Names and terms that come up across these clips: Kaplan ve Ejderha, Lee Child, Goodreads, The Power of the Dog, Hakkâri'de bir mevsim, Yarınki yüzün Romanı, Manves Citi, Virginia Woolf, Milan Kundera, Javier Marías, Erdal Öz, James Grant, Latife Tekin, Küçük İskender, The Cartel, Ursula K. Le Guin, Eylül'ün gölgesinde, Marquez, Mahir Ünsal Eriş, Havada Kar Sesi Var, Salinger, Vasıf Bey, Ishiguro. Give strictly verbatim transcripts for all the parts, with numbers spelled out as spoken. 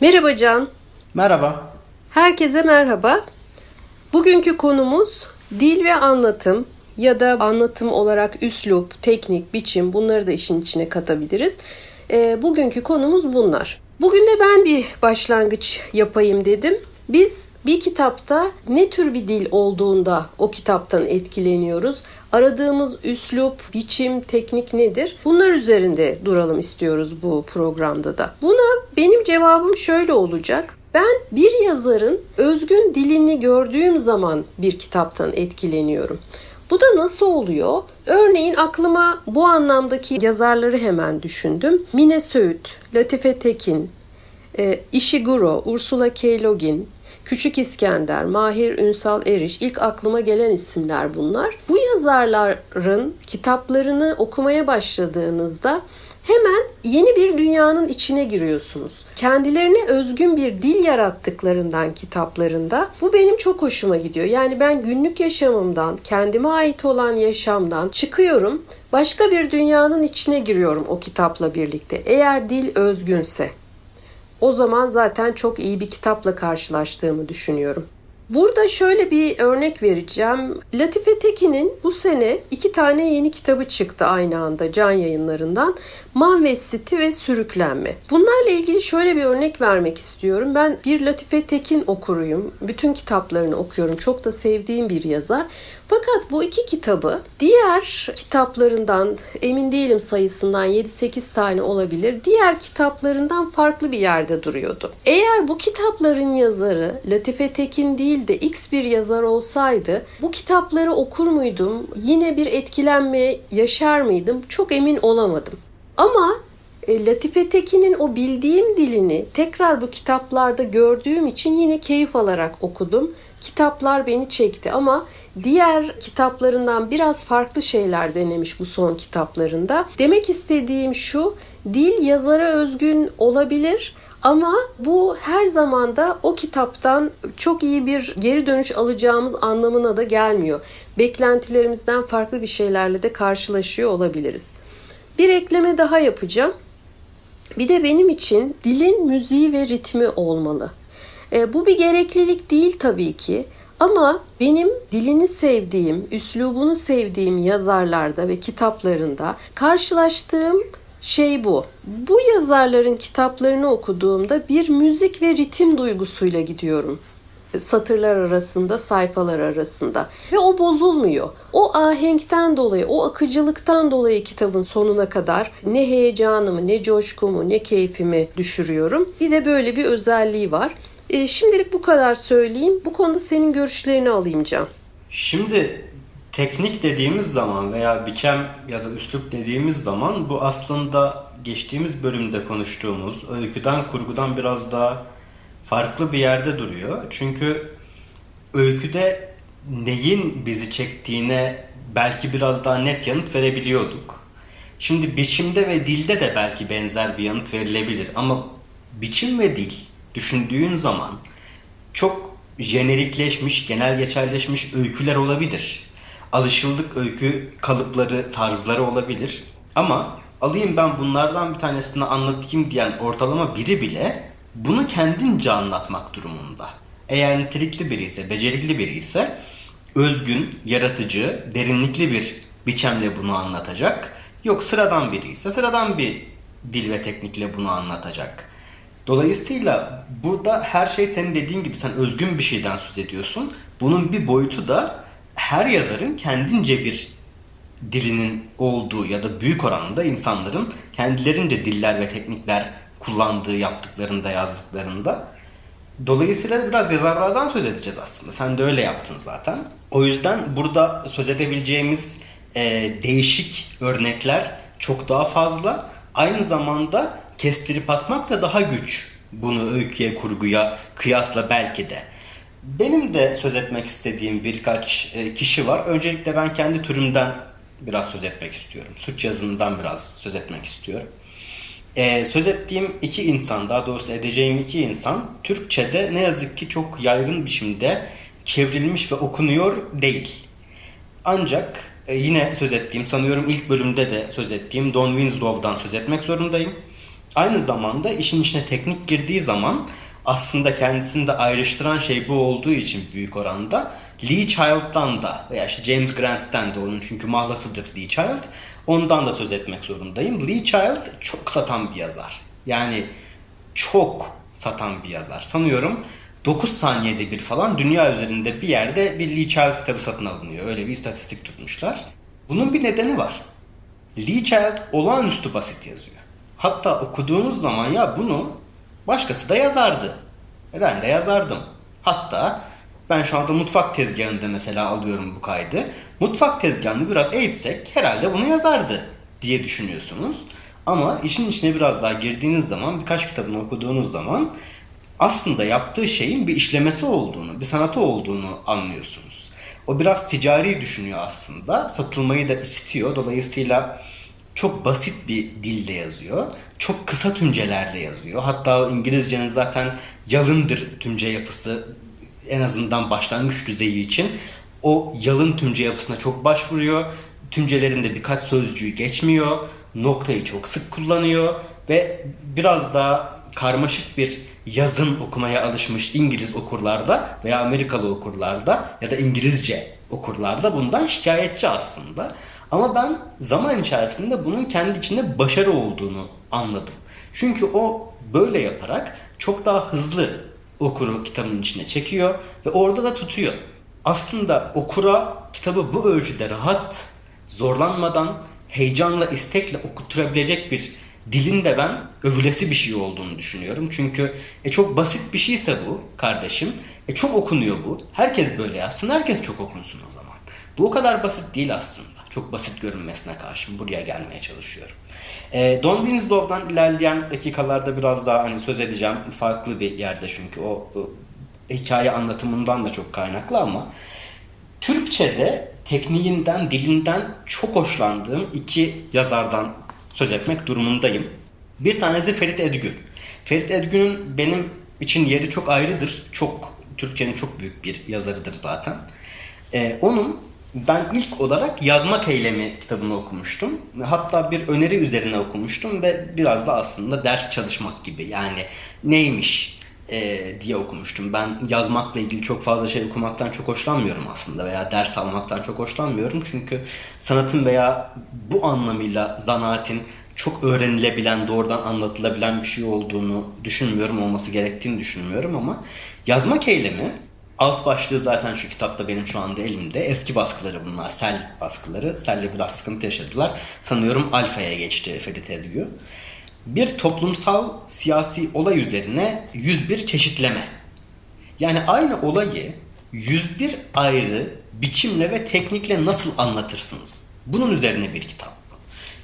Merhaba Can. Merhaba. Herkese merhaba. Bugünkü konumuz dil ve anlatım ya da anlatım olarak üslup, teknik, biçim, bunları da işin içine katabiliriz. E, bugünkü konumuz bunlar. Bugün de ben bir başlangıç yapayım dedim. Biz bir kitapta ne tür bir dil olduğunda o kitaptan etkileniyoruz. Aradığımız üslup, biçim, teknik nedir? Bunlar üzerinde duralım istiyoruz bu programda da. Buna benim cevabım şöyle olacak. Ben bir yazarın özgün dilini gördüğüm zaman bir kitaptan etkileniyorum. Bu da nasıl oluyor? Örneğin aklıma bu anlamdaki yazarları hemen düşündüm. Mine Söğüt, Latife Tekin, e, Ishiguro, Ursula K. Le Guin, Küçük İskender, Mahir Ünsal Eriş, ilk aklıma gelen isimler bunlar. Bu yazarların kitaplarını okumaya başladığınızda hemen yeni bir dünyanın içine giriyorsunuz. Kendilerine özgün bir dil yarattıklarından kitaplarında bu benim çok hoşuma gidiyor. Yani ben günlük yaşamımdan, kendime ait olan yaşamdan çıkıyorum. Başka bir dünyanın içine giriyorum o kitapla birlikte. Eğer dil özgünse o zaman zaten çok iyi bir kitapla karşılaştığımı düşünüyorum. Burada şöyle bir örnek vereceğim. Latife Tekin'in bu sene iki tane yeni kitabı çıktı aynı anda Can Yayınları'ndan. Manves Citi ve Sürüklenme. Bunlarla ilgili şöyle bir örnek vermek istiyorum. Ben bir Latife Tekin okuruyum. Bütün kitaplarını okuyorum. Çok da sevdiğim bir yazar. Fakat bu iki kitabı diğer kitaplarından, emin değilim sayısından, yedi sekiz tane olabilir, diğer kitaplarından farklı bir yerde duruyordu. Eğer bu kitapların yazarı Latife Tekin değil de X bir yazar olsaydı bu kitapları okur muydum? Yine bir etkilenme yaşar mıydım? Çok emin olamadım. Ama e, Latife Tekin'in o bildiğim dilini tekrar bu kitaplarda gördüğüm için yine keyif alarak okudum. Kitaplar beni çekti ama diğer kitaplarından biraz farklı şeyler denemiş bu son kitaplarında. Demek istediğim şu, dil yazara özgün olabilir ama bu her zaman da o kitaptan çok iyi bir geri dönüş alacağımız anlamına da gelmiyor. Beklentilerimizden farklı bir şeylerle de karşılaşıyor olabiliriz. Bir ekleme daha yapacağım. Bir de benim için dilin müziği ve ritmi olmalı. E, bu bir gereklilik değil tabii ki. Ama benim dilini sevdiğim, üslubunu sevdiğim yazarlarda ve kitaplarında karşılaştığım şey bu. Bu yazarların kitaplarını okuduğumda bir müzik ve ritim duygusuyla gidiyorum. Satırlar arasında, sayfalar arasında. Ve o bozulmuyor. O ahenkten dolayı, o akıcılıktan dolayı kitabın sonuna kadar ne heyecanımı, ne coşkumu, ne keyfimi düşürüyorum. Bir de böyle bir özelliği var. E, şimdilik bu kadar söyleyeyim. Bu konuda senin görüşlerini alayım Can. Şimdi teknik dediğimiz zaman veya biçem ya da üslup dediğimiz zaman bu aslında geçtiğimiz bölümde konuştuğumuz öyküden, kurgudan biraz daha farklı bir yerde duruyor. Çünkü öyküde neyin bizi çektiğine belki biraz daha net yanıt verebiliyorduk. Şimdi biçimde ve dilde de belki benzer bir yanıt verilebilir ama biçim ve dil düşündüğün zaman çok jenerikleşmiş, genel geçerleşmiş öyküler olabilir. Alışıldık öykü kalıpları, tarzları olabilir. Ama alayım ben bunlardan bir tanesini anlatayım diyen ortalama biri bile bunu kendince anlatmak durumunda. Eğer nitelikli biri ise, becerikli biri ise özgün, yaratıcı, derinlikli bir biçimle bunu anlatacak. Yok sıradan biri ise sıradan bir dil ve teknikle bunu anlatacak. Dolayısıyla burada her şey senin dediğin gibi, sen özgün bir şeyden söz ediyorsun. Bunun bir boyutu da her yazarın kendince bir dilinin olduğu ya da büyük oranda insanların kendilerince diller ve teknikler kullandığı, yaptıklarında, yazdıklarında. Dolayısıyla biraz yazarlardan söz edeceğiz aslında. Sen de öyle yaptın zaten. O yüzden burada söz edebileceğimiz e, değişik örnekler çok daha fazla. Aynı zamanda kestirip atmak da daha güç bunu öyküye, kurguya kıyasla belki de. Benim de söz etmek istediğim birkaç kişi var. Öncelikle ben kendi türümden biraz söz etmek istiyorum. Suç yazınından biraz söz etmek istiyorum. Ee, söz ettiğim iki insan, daha doğrusu edeceğim iki insan Türkçe'de ne yazık ki çok yaygın biçimde çevrilmiş ve okunuyor değil. Ancak e, yine söz ettiğim, sanıyorum ilk bölümde de söz ettiğim Don Winslow'dan söz etmek zorundayım. Aynı zamanda işin içine teknik girdiği zaman aslında kendisini de ayrıştıran şey bu olduğu için büyük oranda Lee Child'dan da veya işte James Grant'ten de, onun çünkü mahlasıdır Lee Child, ondan da söz etmek zorundayım. Lee Child çok satan bir yazar. Yani çok satan bir yazar. Sanıyorum dokuz saniyede bir falan dünya üzerinde bir yerde bir Lee Child kitabı satın alınıyor. Öyle bir istatistik tutmuşlar. Bunun bir nedeni var. Lee Child olağanüstü basit yazıyor. Hatta okuduğunuz zaman ya bunu başkası da yazardı. E ben de yazardım. Hatta ben şu anda mutfak tezgahında mesela alıyorum bu kaydı. Mutfak tezgahını biraz eğitsek herhalde bunu yazardı diye düşünüyorsunuz. Ama işin içine biraz daha girdiğiniz zaman, birkaç kitabını okuduğunuz zaman aslında yaptığı şeyin bir işlemesi olduğunu, bir sanatı olduğunu anlıyorsunuz. O biraz ticari düşünüyor aslında. Satılmayı da istiyor. Dolayısıyla çok basit bir dille yazıyor. Çok kısa tümcelerle yazıyor. Hatta İngilizcenin zaten yalındır tümce yapısı. En azından başlangıç düzeyi için o yalın tümce yapısına çok başvuruyor. Tümcelerinde birkaç sözcüğü geçmiyor. Noktayı çok sık kullanıyor. Ve biraz daha karmaşık bir yazın okumaya alışmış İngiliz okurlarda veya Amerikalı okurlarda ya da İngilizce okurlarda bundan şikayetçi aslında. Ama ben zaman içerisinde bunun kendi içinde başarı olduğunu anladım. Çünkü o böyle yaparak çok daha hızlı okuru kitabın içine çekiyor ve orada da tutuyor. Aslında okura kitabı bu ölçüde rahat, zorlanmadan, heyecanla, istekle okuturabilecek bir dilin de ben övülesi bir şey olduğunu düşünüyorum. Çünkü e, çok basit bir şeyse bu kardeşim, e, çok okunuyor bu. Herkes böyle yazsın, herkes çok okunsun o zaman. Bu o kadar basit değil aslında. Çok basit görünmesine karşın buraya gelmeye çalışıyorum. E, Don Winslow'dan ilerleyen dakikalarda biraz daha hani söz edeceğim. Farklı bir yerde çünkü o, o hikaye anlatımından da çok kaynaklı ama Türkçe'de tekniğinden, dilinden çok hoşlandığım iki yazardan söz etmek durumundayım. Bir tanesi Ferit Edgü. Ferit Edgü'nün benim için yeri çok ayrıdır. Çok, Türkçenin çok büyük bir yazarıdır zaten. Ee, onun ben ilk olarak Yazmak Eylemi kitabını okumuştum. Hatta bir öneri üzerine okumuştum ve biraz da aslında ders çalışmak gibi. Yani neymiş e, diye okumuştum. Ben yazmakla ilgili çok fazla şey okumaktan çok hoşlanmıyorum aslında veya ders almaktan çok hoşlanmıyorum. Çünkü sanatın veya bu anlamıyla zanaatin çok öğrenilebilen, doğrudan anlatılabilen bir şey olduğunu düşünmüyorum, olması gerektiğini düşünmüyorum ama Yazmak Eylemi alt başlığı zaten şu kitapta benim şu anda elimde. Eski baskıları bunlar. Sel baskıları. Sel'le biraz sıkıntı yaşadılar. Sanıyorum Alfa'ya geçti Ferit Edgü. Bir toplumsal siyasi olay üzerine yüz bir çeşitleme. Yani aynı olayı yüz bir ayrı biçimle ve teknikle nasıl anlatırsınız? Bunun üzerine bir kitap.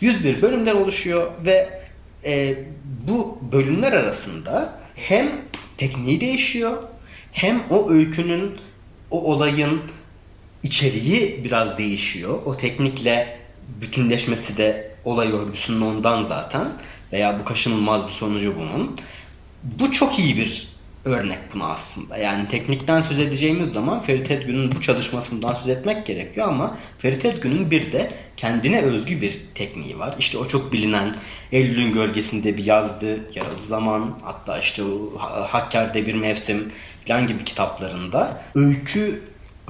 yüz bir bölümler oluşuyor ve e, bu bölümler arasında hem tekniği değişiyor, hem o öykünün, o olayın içeriği biraz değişiyor. O teknikle bütünleşmesi de olay örgüsünün ondan zaten. Veya bu kaçınılmaz bir sonucu bunun. Bu çok iyi bir örnek buna aslında. Yani teknikten söz edeceğimiz zaman Ferit Edgü'nün bu çalışmasından söz etmek gerekiyor ama Ferit Edgü'nün bir de kendine özgü bir tekniği var. İşte o çok bilinen Eylül'ün Gölgesinde bir yazdı, Yaralı Zaman, hatta işte Hakkâri'de Bir Mevsim falan gibi kitaplarında öykü,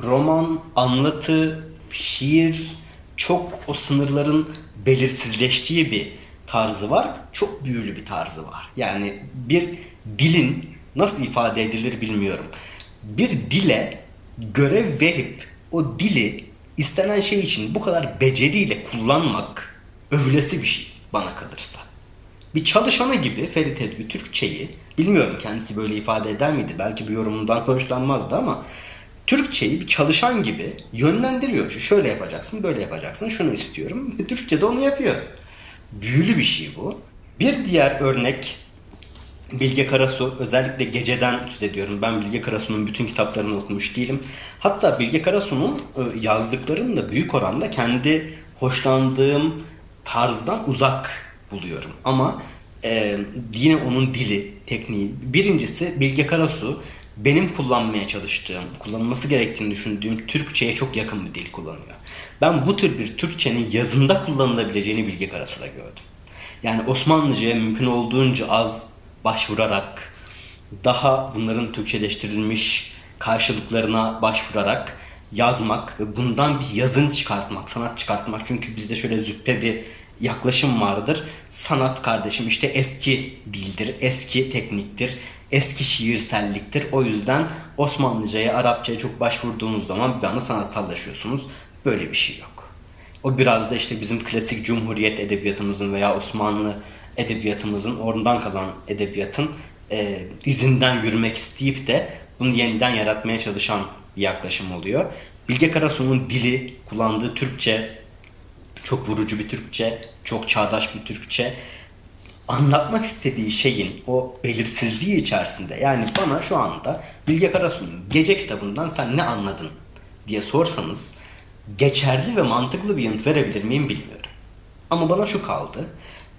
roman, anlatı, şiir, çok o sınırların belirsizleştiği bir tarzı var. Çok büyülü bir tarzı var. Yani bir dilin nasıl ifade edilir bilmiyorum. Bir dile görev verip o dili istenen şey için bu kadar beceriyle kullanmak övülesi bir şey bana kalırsa. Bir çalışanı gibi Ferit Edgü Türkçeyi, bilmiyorum kendisi böyle ifade eder miydi, belki bu yorumundan hoşlanmazdı ama Türkçeyi bir çalışan gibi yönlendiriyor. Şöyle yapacaksın, böyle yapacaksın, şunu istiyorum. Türkçe'de onu yapıyor. Büyülü bir şey bu. Bir diğer örnek Bilge Karasu, özellikle Gece'den söz ediyorum. Ben Bilge Karasu'nun bütün kitaplarını okumuş değilim. Hatta Bilge Karasu'nun yazdıklarını da büyük oranda kendi hoşlandığım tarzdan uzak buluyorum. Ama e, yine onun dili, tekniği. Birincisi Bilge Karasu benim kullanmaya çalıştığım, kullanılması gerektiğini düşündüğüm Türkçe'ye çok yakın bir dil kullanıyor. Ben bu tür bir Türkçe'nin yazında kullanılabileceğini Bilge Karasu'da gördüm. Yani Osmanlıca'ya mümkün olduğunca az başvurarak, daha bunların Türkçeleştirilmiş karşılıklarına başvurarak yazmak ve bundan bir yazın çıkartmak, sanat çıkartmak. Çünkü bizde şöyle züppe bir yaklaşım vardır. Sanat kardeşim işte eski dildir, eski tekniktir, eski şiirselliktir. O yüzden Osmanlıca'ya, Arapça'ya çok başvurduğunuz zaman bir anda sanatsallaşıyorsunuz. Böyle bir şey yok. O biraz da işte bizim klasik Cumhuriyet edebiyatımızın veya Osmanlı edebiyatımızın, oradan kalan edebiyatın e, izinden yürümek isteyip de bunu yeniden yaratmaya çalışan bir yaklaşım oluyor. Bilge Karasu'nun dili, kullandığı Türkçe çok vurucu bir Türkçe, çok çağdaş bir Türkçe. Anlatmak istediği şeyin o belirsizliği içerisinde, yani bana şu anda Bilge Karasu'nun Gece kitabından sen ne anladın diye sorsanız geçerli ve mantıklı bir yanıt verebilir miyim bilmiyorum. Ama bana şu kaldı.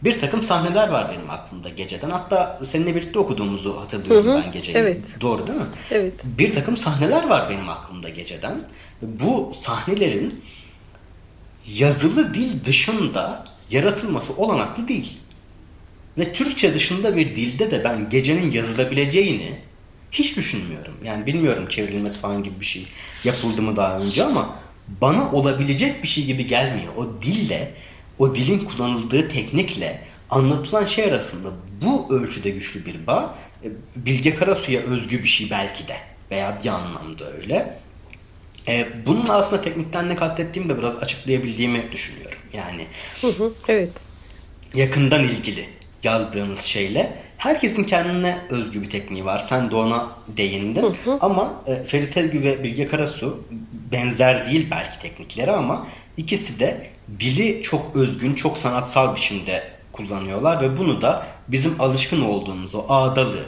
Bir takım sahneler var benim aklımda Gece'den. Hatta seninle birlikte okuduğumuzu hatırlıyorum, hı hı, ben Gece'yi. Evet. Doğru değil mi? Evet. Bir takım sahneler var benim aklımda Gece'den. Bu sahnelerin yazılı dil dışında yaratılması olanaklı değil. Ve Türkçe dışında bir dilde de ben Gece'nin yazılabileceğini hiç düşünmüyorum. Yani bilmiyorum, çevrilmesi falan gibi bir şey yapıldı mı daha önce ama bana olabilecek bir şey gibi gelmiyor. O dille, o dilin kullanıldığı teknikle anlatılan şey arasında bu ölçüde güçlü bir bağ, Bilge Karasu'ya özgü bir şey belki de, veya bir anlamda öyle. Bunun aslında teknikten ne kastettiğimi de biraz açıklayabildiğimi düşünüyorum. Yani hı hı, evet, yakından ilgili yazdığınız şeyle herkesin kendine özgü bir tekniği var. Sen de ona değindin. Hı hı. Ama Ferit Edgü ve Bilge Karasu benzer değil belki teknikleri ama ikisi de dili çok özgün, çok sanatsal biçimde kullanıyorlar ve bunu da bizim alışkın olduğumuz o ağdalı,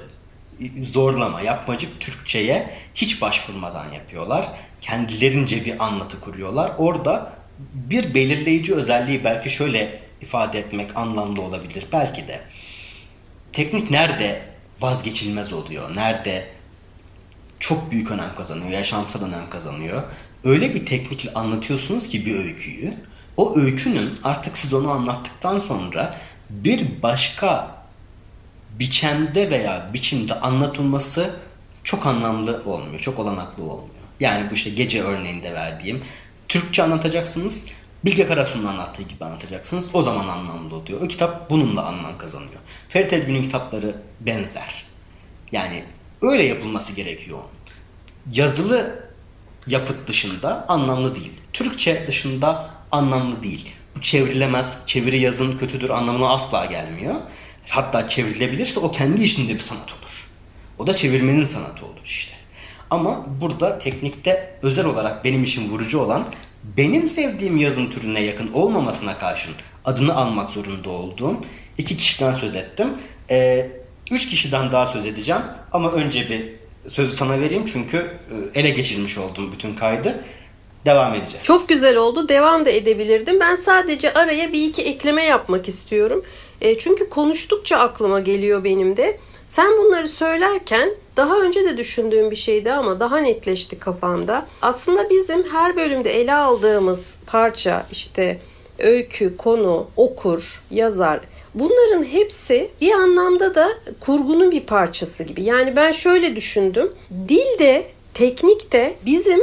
zorlama, yapmacık Türkçe'ye hiç başvurmadan yapıyorlar. Kendilerince bir anlatı kuruyorlar. Orada bir belirleyici özelliği belki şöyle ifade etmek anlamlı olabilir. Belki de teknik nerede vazgeçilmez oluyor, nerede çok büyük önem kazanıyor, yaşamsal önem kazanıyor. Öyle bir teknikle anlatıyorsunuz ki bir öyküyü, o öykünün artık siz onu anlattıktan sonra bir başka biçimde veya biçimde anlatılması çok anlamlı olmuyor, çok olanaklı olmuyor. Yani bu işte Gece örneğinde verdiğim, Türkçe anlatacaksınız, Bilge Karasu'nun anlattığı gibi anlatacaksınız. O zaman anlamlı oluyor. O kitap bununla anlam kazanıyor. Ferit Edgü'nün kitapları benzer. Yani öyle yapılması gerekiyor onun. Yazılı yapıt dışında anlamlı değil. Türkçe dışında anlamlı değil. Bu çevrilemez, çeviri yazın kötüdür anlamına asla gelmiyor. Hatta çevrilebilirse o kendi içinde bir sanat olur. O da çevirmenin sanatı olur işte. Ama burada teknikte özel olarak benim için vurucu olan, benim sevdiğim yazım türüne yakın olmamasına karşın adını almak zorunda olduğum iki kişiden söz ettim. Ee, üç kişiden daha söz edeceğim ama önce bir sözü sana vereyim çünkü ele geçirmiş oldum bütün kaydı. Devam edeceğiz. Çok güzel oldu. Devam da edebilirdim. Ben sadece araya bir iki ekleme yapmak istiyorum. E, çünkü konuştukça aklıma geliyor benim de. Sen bunları söylerken daha önce de düşündüğüm bir şeydi ama daha netleşti kafamda. Aslında bizim her bölümde ele aldığımız parça, işte öykü, konu, okur, yazar, bunların hepsi bir anlamda da kurgunun bir parçası gibi. Yani ben şöyle düşündüm. Dil de, teknik de bizim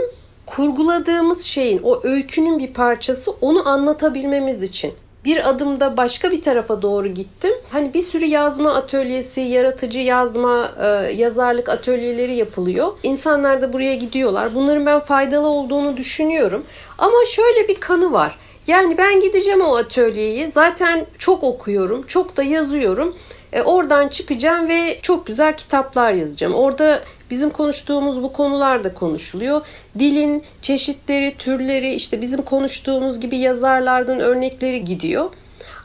kurguladığımız şeyin, o öykünün bir parçası, onu anlatabilmemiz için. Bir adımda başka bir tarafa doğru gittim. Hani bir sürü yazma atölyesi, yaratıcı yazma, yazarlık atölyeleri yapılıyor. İnsanlar da buraya gidiyorlar. Bunların ben faydalı olduğunu düşünüyorum. Ama şöyle bir kanı var. Yani ben gideceğim o atölyeyi. Zaten çok okuyorum, çok da yazıyorum. E oradan çıkacağım ve çok güzel kitaplar yazacağım. Orada bizim konuştuğumuz bu konular da konuşuluyor. Dilin çeşitleri, türleri, işte bizim konuştuğumuz gibi yazarlardan örnekleri gidiyor.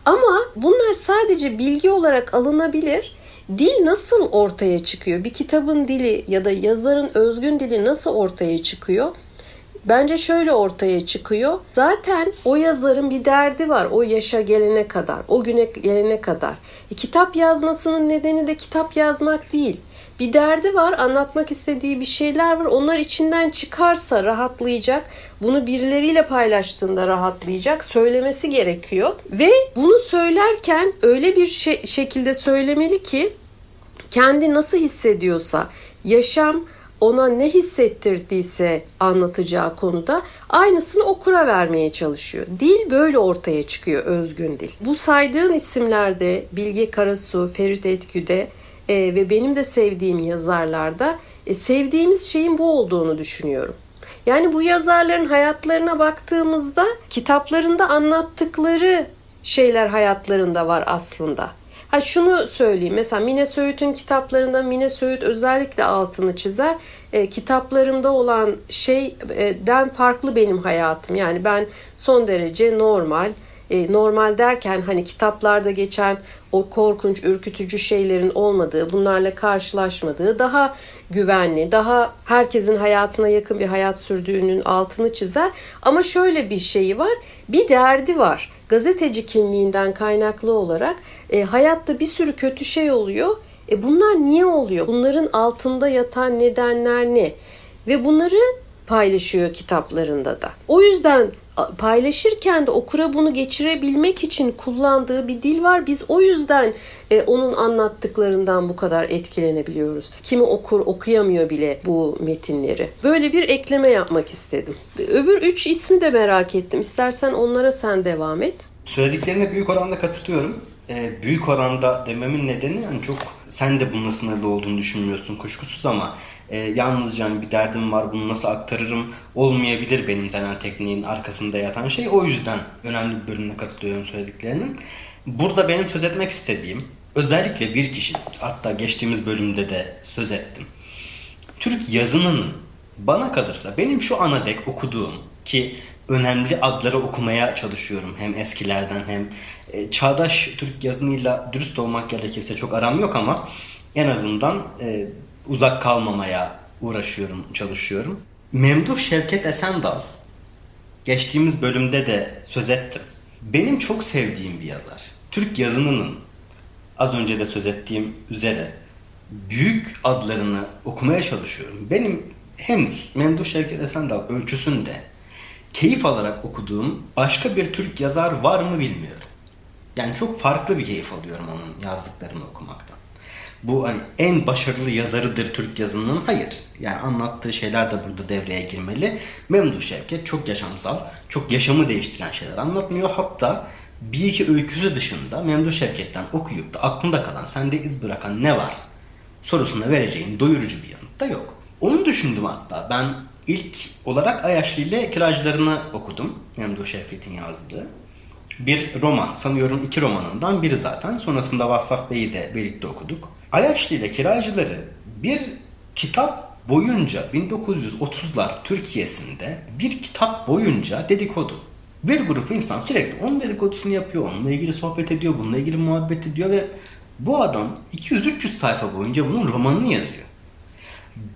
Ama bunlar sadece bilgi olarak alınabilir. Dil nasıl ortaya çıkıyor? Bir kitabın dili ya da yazarın özgün dili nasıl ortaya çıkıyor? bence şöyle ortaya çıkıyor. Zaten o yazarın bir derdi var o yaşa gelene kadar, o güne gelene kadar. E, kitap yazmasının nedeni de kitap yazmak değil. Bir derdi var, anlatmak istediği bir şeyler var. Onlar içinden çıkarsa rahatlayacak, bunu birileriyle paylaştığında rahatlayacak, söylemesi gerekiyor. Ve bunu söylerken öyle bir şe- şekilde söylemeli ki kendi nasıl hissediyorsa, yaşam ona ne hissettirdiyse anlatacağı konuda aynısını okura vermeye çalışıyor. Dil böyle ortaya çıkıyor, özgün dil. Bu saydığın isimlerde Bilge Karasu, Ferit Edgü'de e, ve benim de sevdiğim yazarlarda e, sevdiğimiz şeyin bu olduğunu düşünüyorum. Yani bu yazarların hayatlarına baktığımızda kitaplarında anlattıkları şeyler hayatlarında var aslında. Ha şunu söyleyeyim, mesela Mine Söğüt'ün kitaplarında Mine Söğüt özellikle altını çizer. E, kitaplarımda olan şeyden farklı benim hayatım. Yani ben son derece normal, e, normal derken hani kitaplarda geçen o korkunç, ürkütücü şeylerin olmadığı, bunlarla karşılaşmadığı, daha güvenli, daha herkesin hayatına yakın bir hayat sürdüğünün altını çizer. Ama şöyle bir şeyi var, bir derdi var. Gazeteci kimliğinden kaynaklı olarak e, hayatta bir sürü kötü şey oluyor. E, bunlar niye oluyor? Bunların altında yatan nedenler ne? Ve bunları paylaşıyor kitaplarında da. O yüzden paylaşırken de okura bunu geçirebilmek için kullandığı bir dil var. Biz o yüzden e, onun anlattıklarından bu kadar etkilenebiliyoruz. Kimi okur okuyamıyor bile bu metinleri. Böyle bir ekleme yapmak istedim. Öbür üç ismi de merak ettim. İstersen onlara sen devam et. Söylediklerine büyük oranda katılıyorum. E, büyük oranda dememin nedeni yani çok sen de bununla sınırlı olduğunu düşünmüyorsun kuşkusuz ama e, yalnızca yani bir derdim var bunu nasıl aktarırım olmayabilir benim zaten tekniğin arkasında yatan şey. O yüzden önemli bir bölümüne katılıyorum söylediklerinin. Burada benim söz etmek istediğim özellikle bir kişi, hatta geçtiğimiz bölümde de söz ettim. Türk yazınının bana kalırsa benim şu ana dek okuduğum ki önemli adları okumaya çalışıyorum hem eskilerden hem e, çağdaş Türk yazınıyla dürüst olmak gerekirse çok aram yok ama en azından e, uzak kalmamaya uğraşıyorum, çalışıyorum. Memduh Şevket Esendal, geçtiğimiz bölümde de söz ettim. Benim çok sevdiğim bir yazar. Türk yazınının az önce de söz ettiğim üzere büyük adlarını okumaya çalışıyorum. Benim henüz Memduh Şevket Esendal ölçüsünde keyif alarak okuduğum başka bir Türk yazar var mı bilmiyorum. Yani çok farklı bir keyif alıyorum onun yazdıklarını okumaktan. Bu hani en başarılı yazarıdır Türk yazınının. Hayır. Yani anlattığı şeyler de burada devreye girmeli. Memduh Şevket çok yaşamsal, çok yaşamı değiştiren şeyler anlatmıyor. Hatta bir iki öyküsü dışında Memduh Şevket'ten okuyup da aklında kalan, sende iz bırakan ne var sorusuna vereceğin doyurucu bir yanıt da yok. Onu düşündüm hatta. Ben İlk olarak Ayaşlı ile kiracılarını okudum. Memduh Şevket'in yazdığı. Bir roman, sanıyorum iki romanından biri zaten. Sonrasında Vasıf Bey'i de birlikte okuduk. Ayaşlı ile kiracıları bir kitap boyunca bin dokuz yüz otuzlar Türkiye'sinde bir kitap boyunca dedikodu. Bir grup insan sürekli onun dedikodusunu yapıyor, onunla ilgili sohbet ediyor, bununla ilgili muhabbet ediyor ve bu adam iki yüz üç yüz sayfa boyunca bunun romanını yazıyor.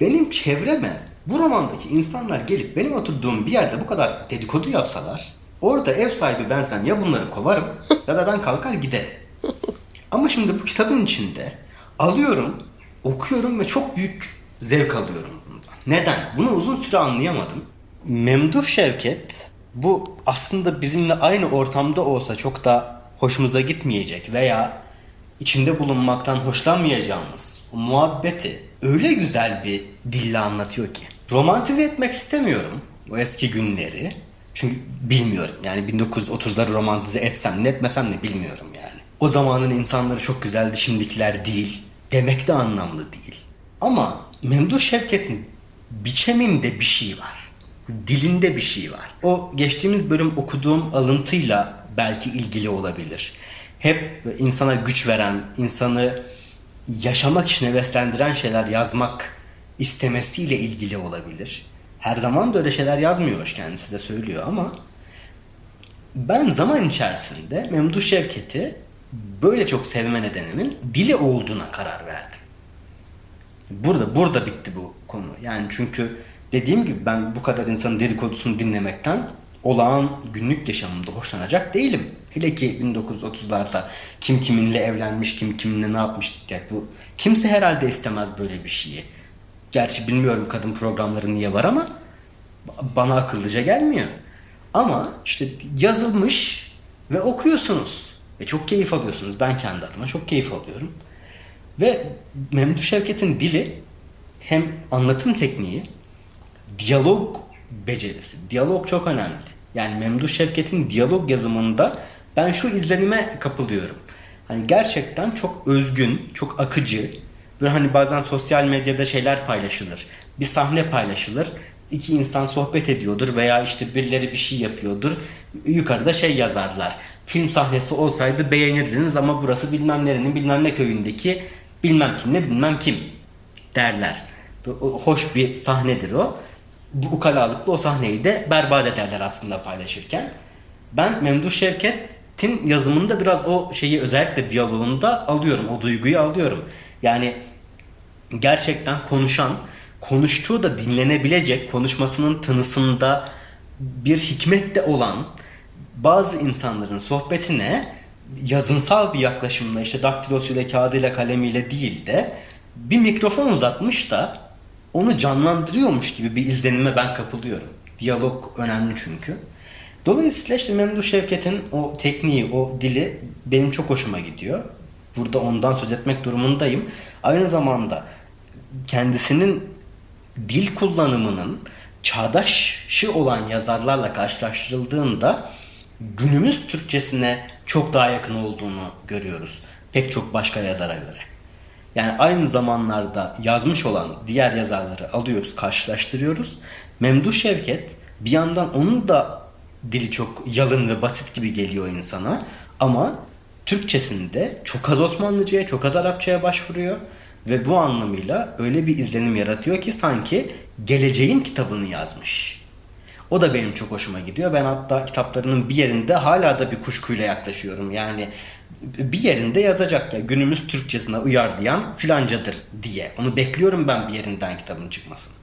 Benim çevreme bu romandaki insanlar gelip benim oturduğum bir yerde bu kadar dedikodu yapsalar orada ev sahibi bensem ya bunları kovarım ya da ben kalkar giderim. Ama şimdi bu kitabın içinde alıyorum, okuyorum ve çok büyük zevk alıyorum bundan. Neden? Bunu uzun süre anlayamadım. Memduh Şevket bu aslında bizimle aynı ortamda olsa çok da hoşumuza gitmeyecek veya içinde bulunmaktan hoşlanmayacağımız o muhabbeti öyle güzel bir dille anlatıyor ki. Romantize etmek istemiyorum o eski günleri. Çünkü bilmiyorum yani bin dokuz yüz otuzları romantize etsem ne etmesem ne bilmiyorum yani. O zamanın insanları çok güzeldi şimdikiler değil. Demek de anlamlı değil. Ama Memduh Şevket'in biçeminde bir şey var. Dilinde bir şey var. O geçtiğimiz bölüm okuduğum alıntıyla belki ilgili olabilir. Hep insana güç veren, insanı yaşamak için heveslendiren şeyler yazmak istemesiyle ilgili olabilir. Her zaman da öyle şeyler yazmıyor, kendisi de söylüyor ama ben zaman içerisinde Memduh Şevket'i böyle çok sevme nedenimin dili olduğuna karar verdim. Burada burada bitti bu konu. Yani çünkü Dediğim gibi ben bu kadar insanın dedikodusunu dinlemekten olağan günlük yaşamımda hoşlanacak değilim. Hele ki bin dokuz yüz otuzlarda kim kiminle evlenmiş, kim kiminle ne yapmış diye. Bu kimse herhalde istemez böyle bir şeyi. Gerçi bilmiyorum kadın programları niye var ama bana akıllıca gelmiyor. Ama işte yazılmış ve okuyorsunuz. Ve çok keyif alıyorsunuz. Ben kendi adıma çok keyif alıyorum. Ve Memduh Şevket'in dili hem anlatım tekniği, diyalog becerisi. Diyalog çok önemli. Yani Memduh Şevket'in diyalog yazımında ben şu izlenime kapılıyorum. Hani gerçekten çok özgün, çok akıcı. Böyle hani bazen sosyal medyada şeyler paylaşılır. Bir sahne paylaşılır. İki insan sohbet ediyordur veya işte birileri bir şey yapıyordur. Yukarıda şey yazarlar. Film sahnesi olsaydı beğenirdiniz ama burası bilmem nerenin bilmem ne köyündeki bilmem kim ne bilmem kim derler. Hoş bir sahnedir o. Bu ukalalıkla o sahneyi de berbat ederler aslında paylaşırken. Ben Memduh Şevket'in yazımında biraz o şeyi özellikle diyaloğunda alıyorum. O duyguyu alıyorum. Yani gerçekten konuşan, konuştuğu da dinlenebilecek, konuşmasının tınısında bir hikmet de olan bazı insanların sohbetine yazınsal bir yaklaşımla, işte daktilosuyla, kağıdıyla, kalemiyle değil de bir mikrofon uzatmış da onu canlandırıyormuş gibi bir izlenime ben kapılıyorum. Diyalog önemli çünkü. Dolayısıyla işte Memduh Şevket'in o tekniği, o dili benim çok hoşuma gidiyor. Burada ondan söz etmek durumundayım. Aynı zamanda kendisinin dil kullanımının çağdaşı olan yazarlarla karşılaştırıldığında günümüz Türkçesine çok daha yakın olduğunu görüyoruz. Pek çok başka yazara göre. Yani aynı zamanlarda yazmış olan diğer yazarları alıyoruz, karşılaştırıyoruz. Memduh Şevket bir yandan onun da dili çok yalın ve basit gibi geliyor insana. Ama Türkçesinde çok az Osmanlıca'ya, çok az Arapça'ya başvuruyor. Ve bu anlamıyla öyle bir izlenim yaratıyor ki sanki geleceğin kitabını yazmış. O da benim çok hoşuma gidiyor. Ben hatta kitaplarının bir yerinde hala da bir kuşkuyla yaklaşıyorum. Yani bir yerinde yazacak ya günümüz Türkçesine uyarlayan filancadır diye. Onu bekliyorum ben bir yerinden kitabın çıkmasını.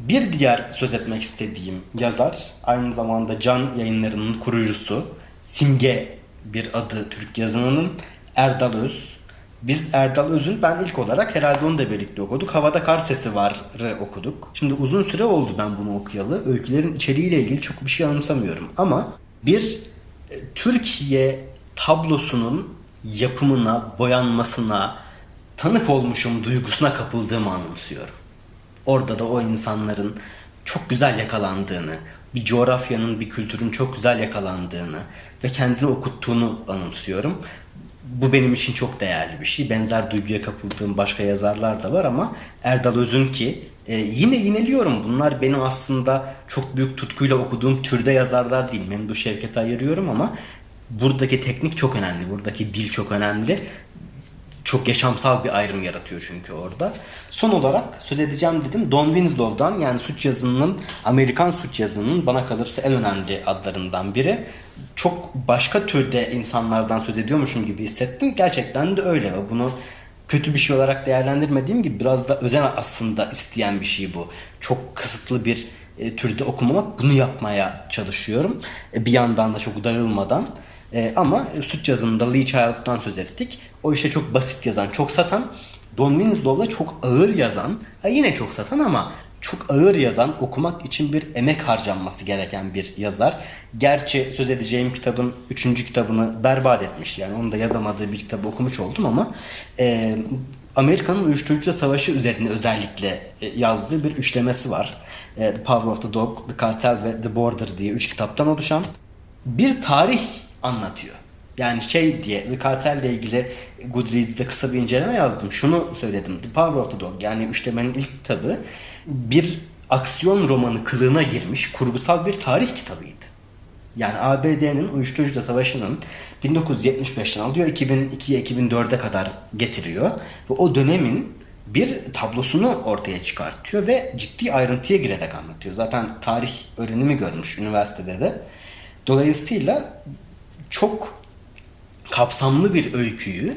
Bir diğer söz etmek istediğim yazar, aynı zamanda Can Yayınları'nın kurucusu, simge bir adı Türk yazınının, Erdal Öz. Biz Erdal Öz'ün ben ilk olarak herhalde onu da birlikte okuduk. Havada Kar Sesi Var'ı okuduk. Şimdi uzun süre oldu ben bunu okuyalı. Öykülerin içeriğiyle ilgili çok bir şey anımsamıyorum. Ama bir Türkiye tablosunun yapımına, boyanmasına, tanık olmuşum duygusuna kapıldığımı anımsıyorum. Orada da o insanların çok güzel yakalandığını, bir coğrafyanın, bir kültürün çok güzel yakalandığını ve kendini okuttuğunu anımsıyorum. Bu benim için çok değerli bir şey. Benzer duyguya kapıldığım başka yazarlar da var ama Erdal Öz'ün ki e, yine yineliyorum. Bunlar benim aslında çok büyük tutkuyla okuduğum türde yazarlar değil. Memduh Şevket'e ayırıyorum ama buradaki teknik çok önemli. Buradaki dil çok önemli. Çok yaşamsal bir ayrım yaratıyor çünkü orada. Son olarak söz edeceğim dedim. Don Winslow'dan, yani suç yazınının, Amerikan suç yazınının bana kalırsa en önemli adlarından biri. Çok başka türde insanlardan söz ediyormuşum gibi hissettim. Gerçekten de öyle. Bunu kötü bir şey olarak değerlendirmediğim gibi biraz da özen aslında isteyen bir şey bu. Çok kısıtlı bir e, türde okumamak. Bunu yapmaya çalışıyorum. E, bir yandan da çok dağılmadan. Ee, ama suç yazımında Lee Child'dan söz ettik. O işte çok basit yazan, çok satan. Don Winslow'la çok ağır yazan, yine çok satan ama çok ağır yazan, okumak için bir emek harcanması gereken bir yazar. Gerçi söz edeceğim kitabın üçüncü kitabını berbat etmiş. Yani onu da yazamadığı bir kitabı okumuş oldum ama e, Amerika'nın uyuşturucu savaşı üzerine özellikle e, yazdığı bir üçlemesi var. E, The Power of the Dog, The Cartel ve The Border diye üç kitaptan oluşan bir tarih anlatıyor. Yani şey diye The Cartel ile ilgili Goodreads'de kısa bir inceleme yazdım. Şunu söyledim. The Power of the Dog, yani üçlemenin ilk kitabı, bir aksiyon romanı kılığına girmiş kurgusal bir tarih kitabıydı. Yani A B D'nin uyuşturucu savaşının bin dokuz yüz yetmiş beşten alıyor, iki bin ikiye iki bin dörde kadar getiriyor ve o dönemin bir tablosunu ortaya çıkartıyor ve ciddi ayrıntıya girerek anlatıyor. Zaten tarih öğrenimi görmüş üniversitede de. Dolayısıyla çok kapsamlı bir öyküyü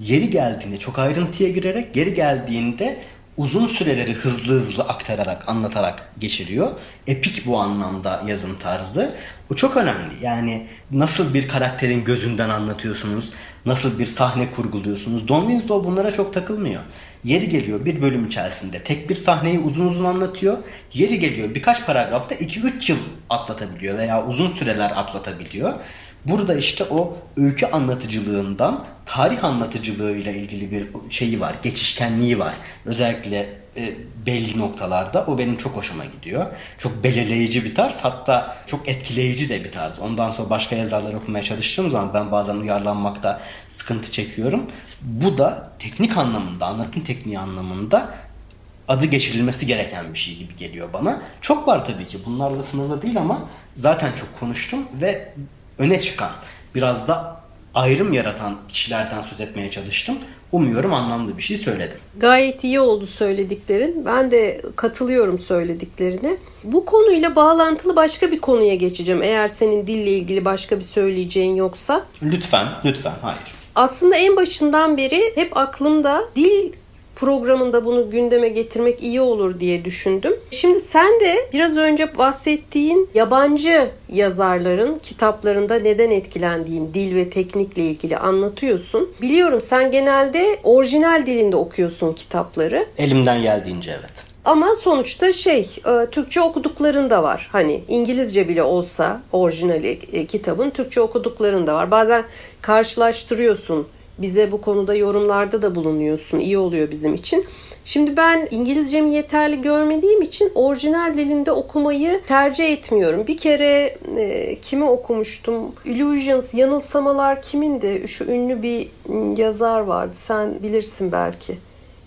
yeri geldiğinde çok ayrıntıya girerek, geri geldiğinde uzun süreleri hızlı hızlı aktararak, anlatarak geçiriyor. Epik bu anlamda yazım tarzı. O çok önemli. Yani nasıl bir karakterin gözünden anlatıyorsunuz, nasıl bir sahne kurguluyorsunuz. Don Winslow bunlara çok takılmıyor. Yeri geliyor bir bölüm içerisinde tek bir sahneyi uzun uzun anlatıyor. Yeri geliyor birkaç paragrafta iki üç yıl atlatabiliyor veya uzun süreler atlatabiliyor. Burada işte o öykü anlatıcılığından tarih anlatıcılığıyla ilgili bir şeyi var, geçişkenliği var. Özellikle e, belli noktalarda o benim çok hoşuma gidiyor. Çok belirleyici bir tarz, hatta çok etkileyici de bir tarz. Ondan sonra başka yazarlar okumaya çalıştığım zaman ben bazen uyarlanmakta sıkıntı çekiyorum. Bu da teknik anlamında, anlatım tekniği anlamında adı geçirilmesi gereken bir şey gibi geliyor bana. Çok var tabii ki, bunlarla sınırlı değil ama zaten çok konuştum ve öne çıkan, biraz da ayrım yaratan kişilerden söz etmeye çalıştım. Umuyorum anlamlı bir şey söyledim. Gayet iyi oldu söylediklerin. Ben de katılıyorum söylediklerine. Bu konuyla bağlantılı başka bir konuya geçeceğim. Eğer senin dille ilgili başka bir söyleyeceğin yoksa. Lütfen, lütfen, hayır. Aslında en başından beri hep aklımda dil programında bunu gündeme getirmek iyi olur diye düşündüm. Şimdi sen de biraz önce bahsettiğin yabancı yazarların kitaplarında neden etkilendiğin dil ve teknikle ilgili anlatıyorsun. Biliyorum sen genelde orijinal dilinde okuyorsun kitapları. Elimden geldiğince evet. Ama sonuçta şey, Türkçe okudukların da var. Hani İngilizce bile olsa orijinali kitabın Türkçe okudukların da var. Bazen karşılaştırıyorsun. Bize bu konuda yorumlarda da bulunuyorsun. İyi oluyor bizim için. Şimdi ben İngilizcemi yeterli görmediğim için orijinal dilinde okumayı tercih etmiyorum. Bir kere e, kimi okumuştum? Illusions, Yanılsamalar kimindi? Şu ünlü bir yazar vardı. Sen bilirsin belki.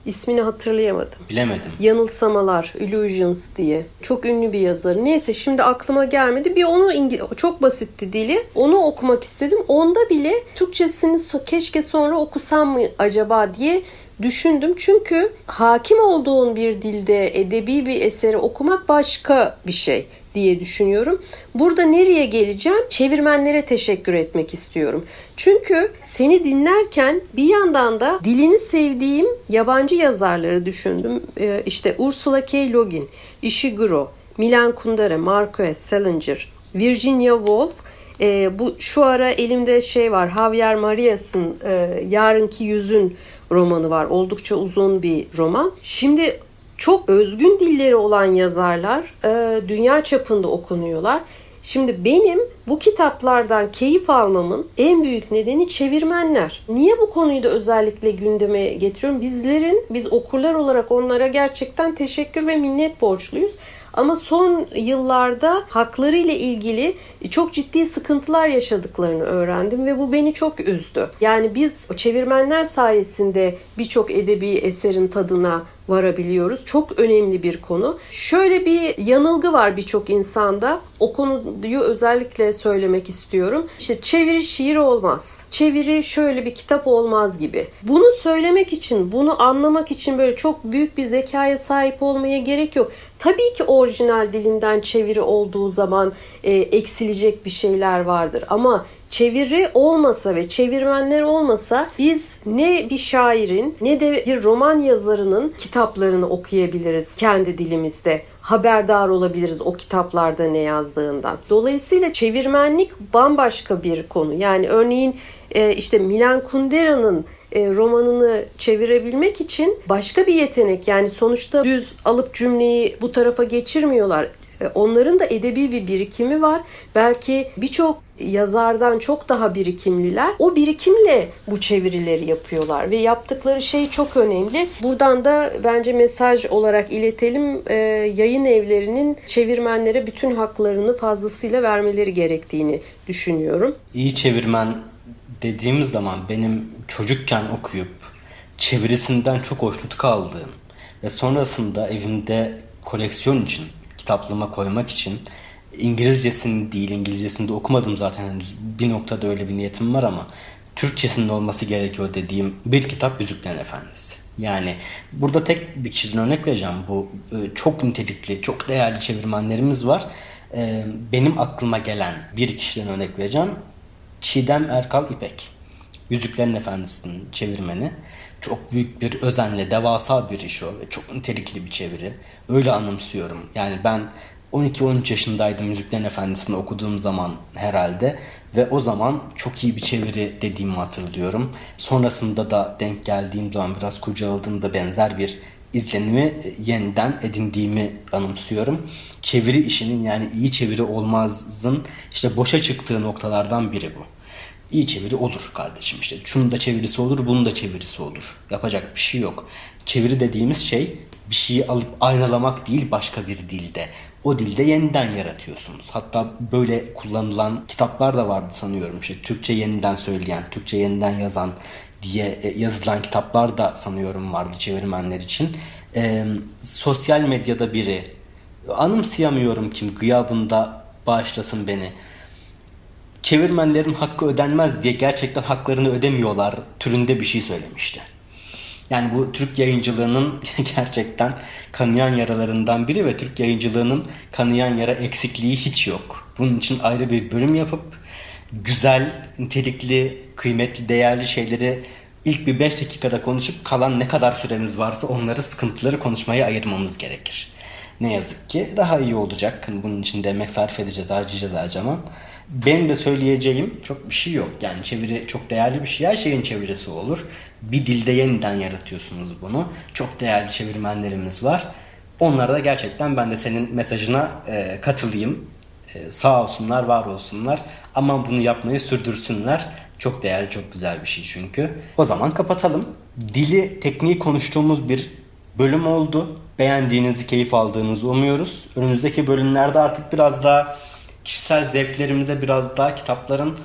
İsmini hatırlayamadım. Bilemedim. Yanılsamalar, Illusions diye. Çok ünlü bir yazar. Neyse şimdi aklıma gelmedi. Bir onu İngil- çok basitti dili. Onu okumak istedim. Onda bile Türkçesini keşke sonra okusam mı acaba diye düşündüm. Çünkü hakim olduğun bir dilde edebi bir eseri okumak başka bir şey diye düşünüyorum. Burada nereye geleceğim? Çevirmenlere teşekkür etmek istiyorum. Çünkü seni dinlerken bir yandan da dilini sevdiğim yabancı yazarları düşündüm. Ee, işte Ursula K. Le Guin, Ishiguro, Milan Kundera, Marquez, Salinger, Virginia Woolf. Ee, bu şu ara elimde şey var. Javier Marías'ın e, Yarınki Yüzün Romanı var. Oldukça uzun bir roman. Şimdi çok özgün dilleri olan yazarlar e, dünya çapında okunuyorlar. Şimdi benim bu kitaplardan keyif almamın en büyük nedeni çevirmenler. Niye bu konuyu da özellikle gündeme getiriyorum? Bizlerin, biz okurlar olarak onlara gerçekten teşekkür ve minnet borçluyuz. Ama son yıllarda hakları ile ilgili çok ciddi sıkıntılar yaşadıklarını öğrendim ve bu beni çok üzdü. Yani biz çevirmenler sayesinde birçok edebi eserin tadına varabiliyoruz. Çok önemli bir konu. Şöyle bir yanılgı var birçok insanda. O konuyu özellikle söylemek istiyorum. İşte çeviri şiir olmaz. Çeviri şöyle bir kitap olmaz gibi. Bunu söylemek için, bunu anlamak için böyle çok büyük bir zekaya sahip olmaya gerek yok. Tabii ki orijinal dilinden çeviri olduğu zaman e, eksilecek bir şeyler vardır. Ama çeviri olmasa ve çevirmenler olmasa biz ne bir şairin ne de bir roman yazarının kitaplarını okuyabiliriz kendi dilimizde. Haberdar olabiliriz o kitaplarda ne yazdığından. Dolayısıyla çevirmenlik bambaşka bir konu. Yani örneğin e, işte Milan Kundera'nın romanını çevirebilmek için başka bir yetenek. Yani sonuçta düz alıp cümleyi bu tarafa geçirmiyorlar. Onların da edebi bir birikimi var. Belki birçok yazardan çok daha birikimliler. O birikimle bu çevirileri yapıyorlar ve yaptıkları şey çok önemli. Buradan da bence mesaj olarak iletelim. Ee, yayın evlerinin çevirmenlere bütün haklarını fazlasıyla vermeleri gerektiğini düşünüyorum. İyi çevirmen dediğimiz zaman benim çocukken okuyup çevirisinden çok hoşnut kaldığım ve sonrasında evimde koleksiyon için, kitaplığıma koymak için İngilizcesini değil, İngilizcesini de okumadım zaten henüz, bir noktada öyle bir niyetim var ama Türkçesinin olması gerekiyor dediğim bir kitap Yüzüklerin Efendisi. Yani burada tek bir kişiden örnek vereceğim. Bu çok nitelikli, çok değerli çevirmenlerimiz var. Benim aklıma gelen bir kişiden örnek vereceğim. Çiğdem Erkal İpek, Yüzüklerin Efendisi'nin çevirmeni. Çok büyük bir özenle devasa bir iş o ve çok nitelikli bir çeviri. Öyle anımsıyorum. Yani ben on iki on üç yaşındaydım Yüzüklerin Efendisi'ni okuduğum zaman herhalde ve o zaman çok iyi bir çeviri dediğimi hatırlıyorum. Sonrasında da denk geldiğim zaman biraz kurcaladığımda benzer bir izlenimi yeniden edindiğimi anımsıyorum. Çeviri işinin, yani iyi çeviri olmazın işte boşa çıktığı noktalardan biri bu. İyi çeviri olur kardeşim işte. Şunun da çevirisi olur, bunun da çevirisi olur. Yapacak bir şey yok. Çeviri dediğimiz şey bir şeyi alıp aynalamak değil, başka bir dilde. O dilde yeniden yaratıyorsunuz. Hatta böyle kullanılan kitaplar da vardı sanıyorum. İşte Türkçe yeniden söyleyen, Türkçe yeniden yazan diye yazılan kitaplar da sanıyorum vardı çevirmenler için. Ee, sosyal medyada biri, anımsayamıyorum kim, gıyabında bağışlasın beni, çevirmenlerin hakkı ödenmez diye gerçekten haklarını ödemiyorlar türünde bir şey söylemişti. Yani bu Türk yayıncılığının gerçekten kanayan yaralarından biri ve Türk yayıncılığının kanayan yara eksikliği hiç yok. Bunun için ayrı bir bölüm yapıp güzel, nitelikli, kıymetli, değerli şeyleri ilk bir beş dakikada konuşup kalan ne kadar süremiz varsa onları, sıkıntıları konuşmaya ayırmamız gerekir. Ne yazık ki daha iyi olacak. Bunun için de emek sarf edeceğiz, harcayacağız harcamam. Benim de söyleyeceğim çok bir şey yok. Yani çeviri çok değerli bir şey. Her şeyin çevirisi olur. Bir dilde yeniden yaratıyorsunuz bunu. Çok değerli çevirmenlerimiz var. Onlara da gerçekten ben de senin mesajına e, katılayım. E, sağ olsunlar, var olsunlar. Aman bunu yapmayı sürdürsünler. Çok değerli, çok güzel bir şey çünkü. O zaman kapatalım. Dili, tekniği konuştuğumuz bir bölüm oldu. Beğendiğinizi, keyif aldığınızı umuyoruz. Önümüzdeki bölümlerde artık biraz daha kişisel zevklerimize, biraz daha kitapların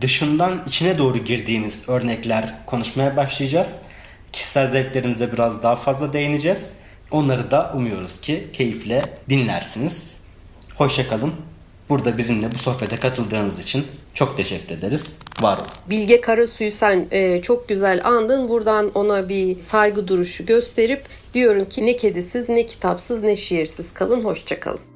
dışından içine doğru girdiğimiz örnekler konuşmaya başlayacağız. Kişisel zevklerimize biraz daha fazla değineceğiz. Onları da umuyoruz ki keyifle dinlersiniz. Hoşçakalın. Burada bizimle bu sohbete katıldığınız için çok teşekkür ederiz. Var olun. Bilge Karasu'yu sen e, çok güzel andın. Buradan ona bir saygı duruşu gösterip diyorum ki ne kedisiz, ne kitapsız, ne şiirsiz kalın. Hoşça kalın.